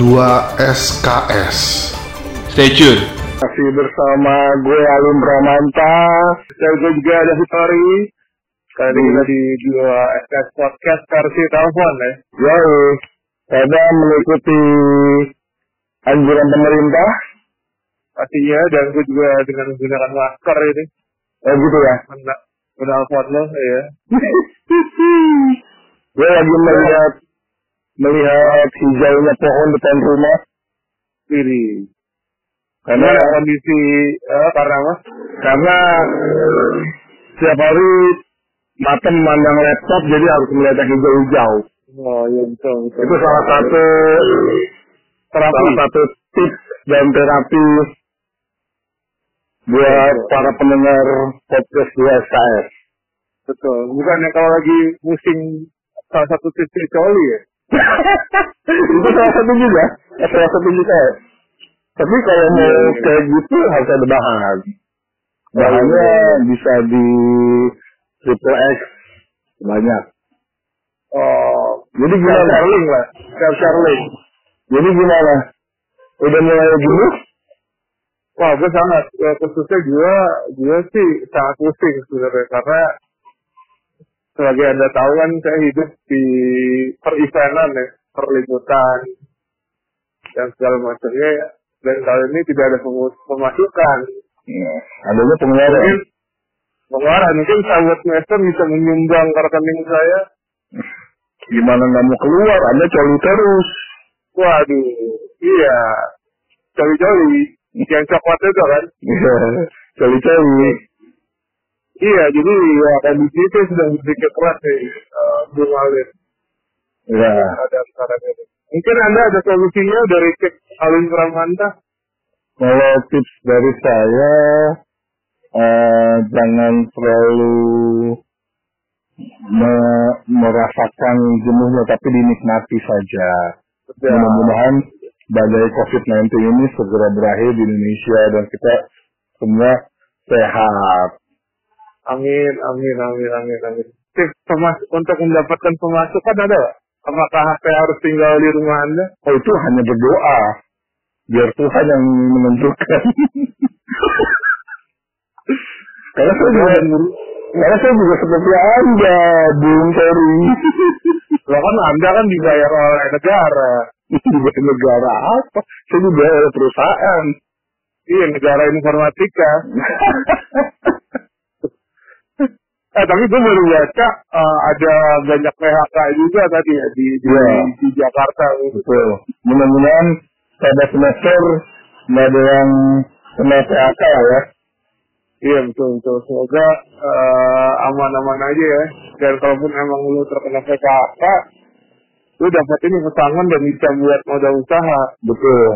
2 SKS. Stay tune. Masih bersama gue Alun Pramanta dan gue juga ada Hitori. Kali ini kita di 2 SKS Podcast versi telepon ya. Yoi. Kita mengikuti anjuran pemerintah pastinya, dan gue juga dengan menggunakan masker ini. Oh gitu ya. Menelpon lo ya. Gue lagi melihat hijaunya pohon depan rumah kiri. Karena kondisi karena setiap hari mata memandang laptop, jadi harus melihat yang hijau-hijau. Oh iya betul. Itu salah satu tips dan terapi buat para pendengar podcast 2 SKS. Betul. Bukannya kalau lagi musim salah satu tips coli ya? Itu salah satu juga ya. Tapi kalau mau kayak gitu harus ada bahan. Bahannya bisa di Triple X banyak. Oh, jadi gimana? Self-charling. Jadi gimana? Udah mulai dulu? Wah, gue sangat. Ya, khususnya gue sih sangat pusing sebenarnya, karena sebagai Anda tahu kan saya hidup di per-eventan ya, perliputan dan segala macamnya, dan kali ini tidak ada pemasukan. Iya, adanya pengeluaran. Mungkin sahabat Master bisa menyumbang ke rekening saya. Gimana nggak mau keluar, Anda coli terus. Waduh, iya, coli-coli. Yang coklat itu kan? Iya, coli-coli. Iya, jadi ya, kondisi itu sedang sedikit keras nih, Bung Alin. Iya. Ada sekarang ini. Mungkin Anda ada solusinya dari tips Alin Pramanta? Kalau tips dari saya, jangan terlalu merasakan jenuhnya, tapi dinikmati saja. Ya. Mudah-mudahan badai COVID-19 ini segera berakhir di Indonesia dan kita semua sehat. Amin. Tips untuk mendapatkan pemasukan ada nggak? Apakah saya harus tinggal di rumah Anda? Oh itu hanya berdoa, biar Tuhan yang menentukan. Karena saya juga seperti Anda, Bung Ferry. Loh kan Anda kan dibayar oleh negara. Dibayar negara apa? Saya dibayar oleh perusahaan. Iya, negara informatika. Tapi gue baru baca ada banyak PHK juga tadi ya di Jakarta. Betul. Mudah-mudahan pada semester nggak ada yang kena PHK ya. Iya betul. Semoga aman-aman aja ya. Dan kalaupun emang lu terkena PHK, lu dapat ini pesangon dan bisa buat modal usaha. Betul.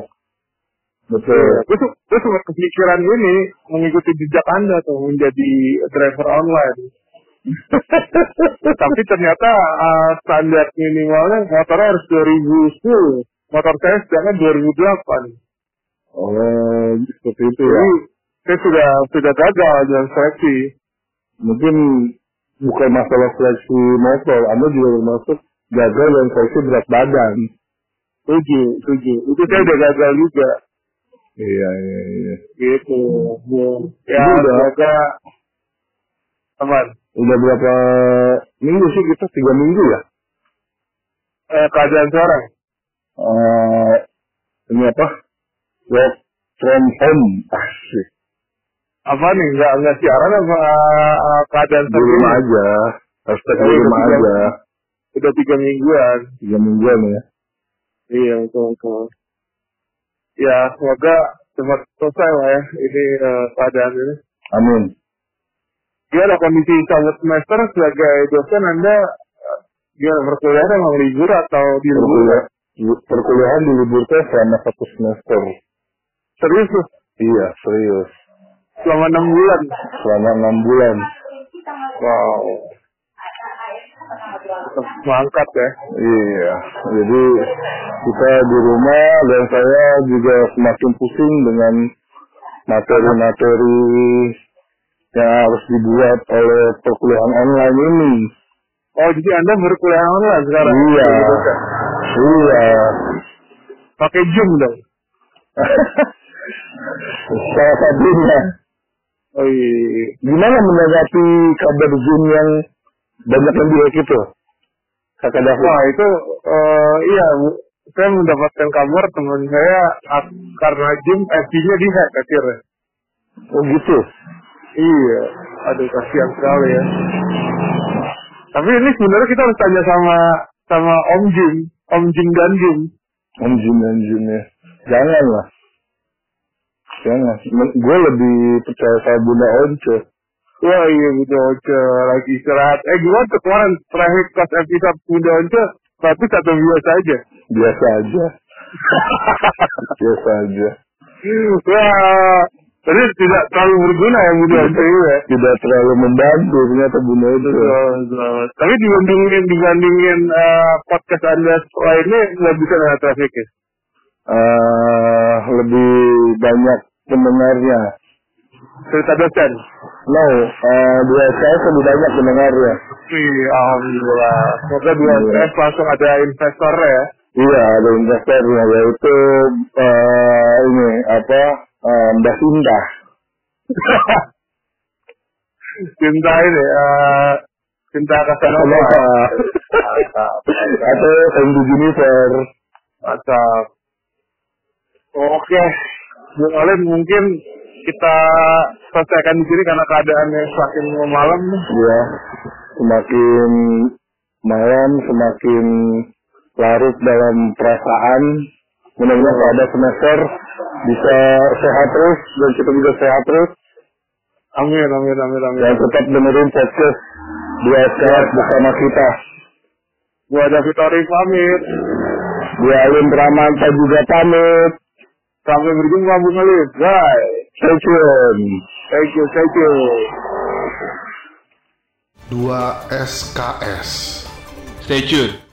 Ya, gue sempat kepikiran ini mengikuti jejak Anda tuh menjadi driver online. Tapi ternyata standar minimalnya motornya harus 2010. Motor saya sedangkan 2008. Oh, seperti itu ya. Jadi, saya sudah gagal dalam seleksi. Mungkin bukan masalah seleksi motor, Anda juga bermaksud gagal dalam seleksi berat badan. Tujuh. Itu saya udah gagal juga. Iya. Gitu. Ya, udah. Aman. Udah berapa minggu sih kita? 3 minggu ya? Keadaan sekarang? Ini apa? Work from home. Asik. Apa nih, nggak siaran apa keadaan di rumah aja, hashtag di rumah aja. Udah 3 mingguan. 3 mingguan ya? Iya, betul. Ya, semoga cepat selesai lah ya, ini keadaan ini. Amin. Gimana kondisi sahabat semester sebagai dosen Anda, gimana perkuliahan mau libur atau di libur? Perkuliahan di libur selama 1 semester. Serius? Iya, serius. Selama 6 bulan? Selama 6 bulan. Wow. Mangkat ya? Iya. Jadi kita di rumah dan saya juga semakin pusing dengan materi-materi yang harus dibuat oleh perkuliahan online ini. Oh, jadi Anda berkuliah online sekarang? Iya. Pakai jung dong. Salah satunya. Oh iya. Gimana menanggapi kabar Zoom yang banyak yang dihack itu? Kakak David. Wah itu, iya, saya mendapatkan kabar teman saya karena Zoom IP-nya dihack akhirnya. Oh gitu? Iya. Aduh kasihan sekali ya. Tapi ini sebenarnya kita harus tanya sama Om Jim, Om Jim Ganjim ya. Jangan lah. Jangan. Gue lebih percaya sama Bunda Once. Wah iya Bunda Once lagi istirahat. Gimana tuh kemarin terakhir pas episode Bunda Once? Tapi satu biasa aja. Biasa aja. Wah. Jadi tidak terlalu berguna ya Bunda Once ya. Tidak terlalu membantu ternyata Bunda itu. Nah. Tapi dibandingin podcast Anda lainnya nggak bisa nggak trafiknya. Lebih banyak pendengarnya. Cerita dosen? No, 2 SKS lebih banyak pendengarnya. Iya, alhamdulillah. Semoga 2 SKS langsung ada investornya ya? Iya, ada investornya, yaitu Mbak Sinta. Sinta ini, Sinta Kasanova. Atau Sandy Juniper. Mantap. Oke, Bung Olen mungkin kita selesaikan di sini karena keadaannya semakin malam. Iya, semakin malam, semakin larut dalam perasaan. Mudah-mudahan pada semester bisa sehat terus dan kita juga sehat terus. Amin. Dan tetap dengerin podcast 2 SKS bersama kita. Gua David Arif pamit. Gua Alin Pramanta juga pamit. Sampai berjumpa Bung Alif. Bye. Stay tuned. 2 SKS. Stay tuned.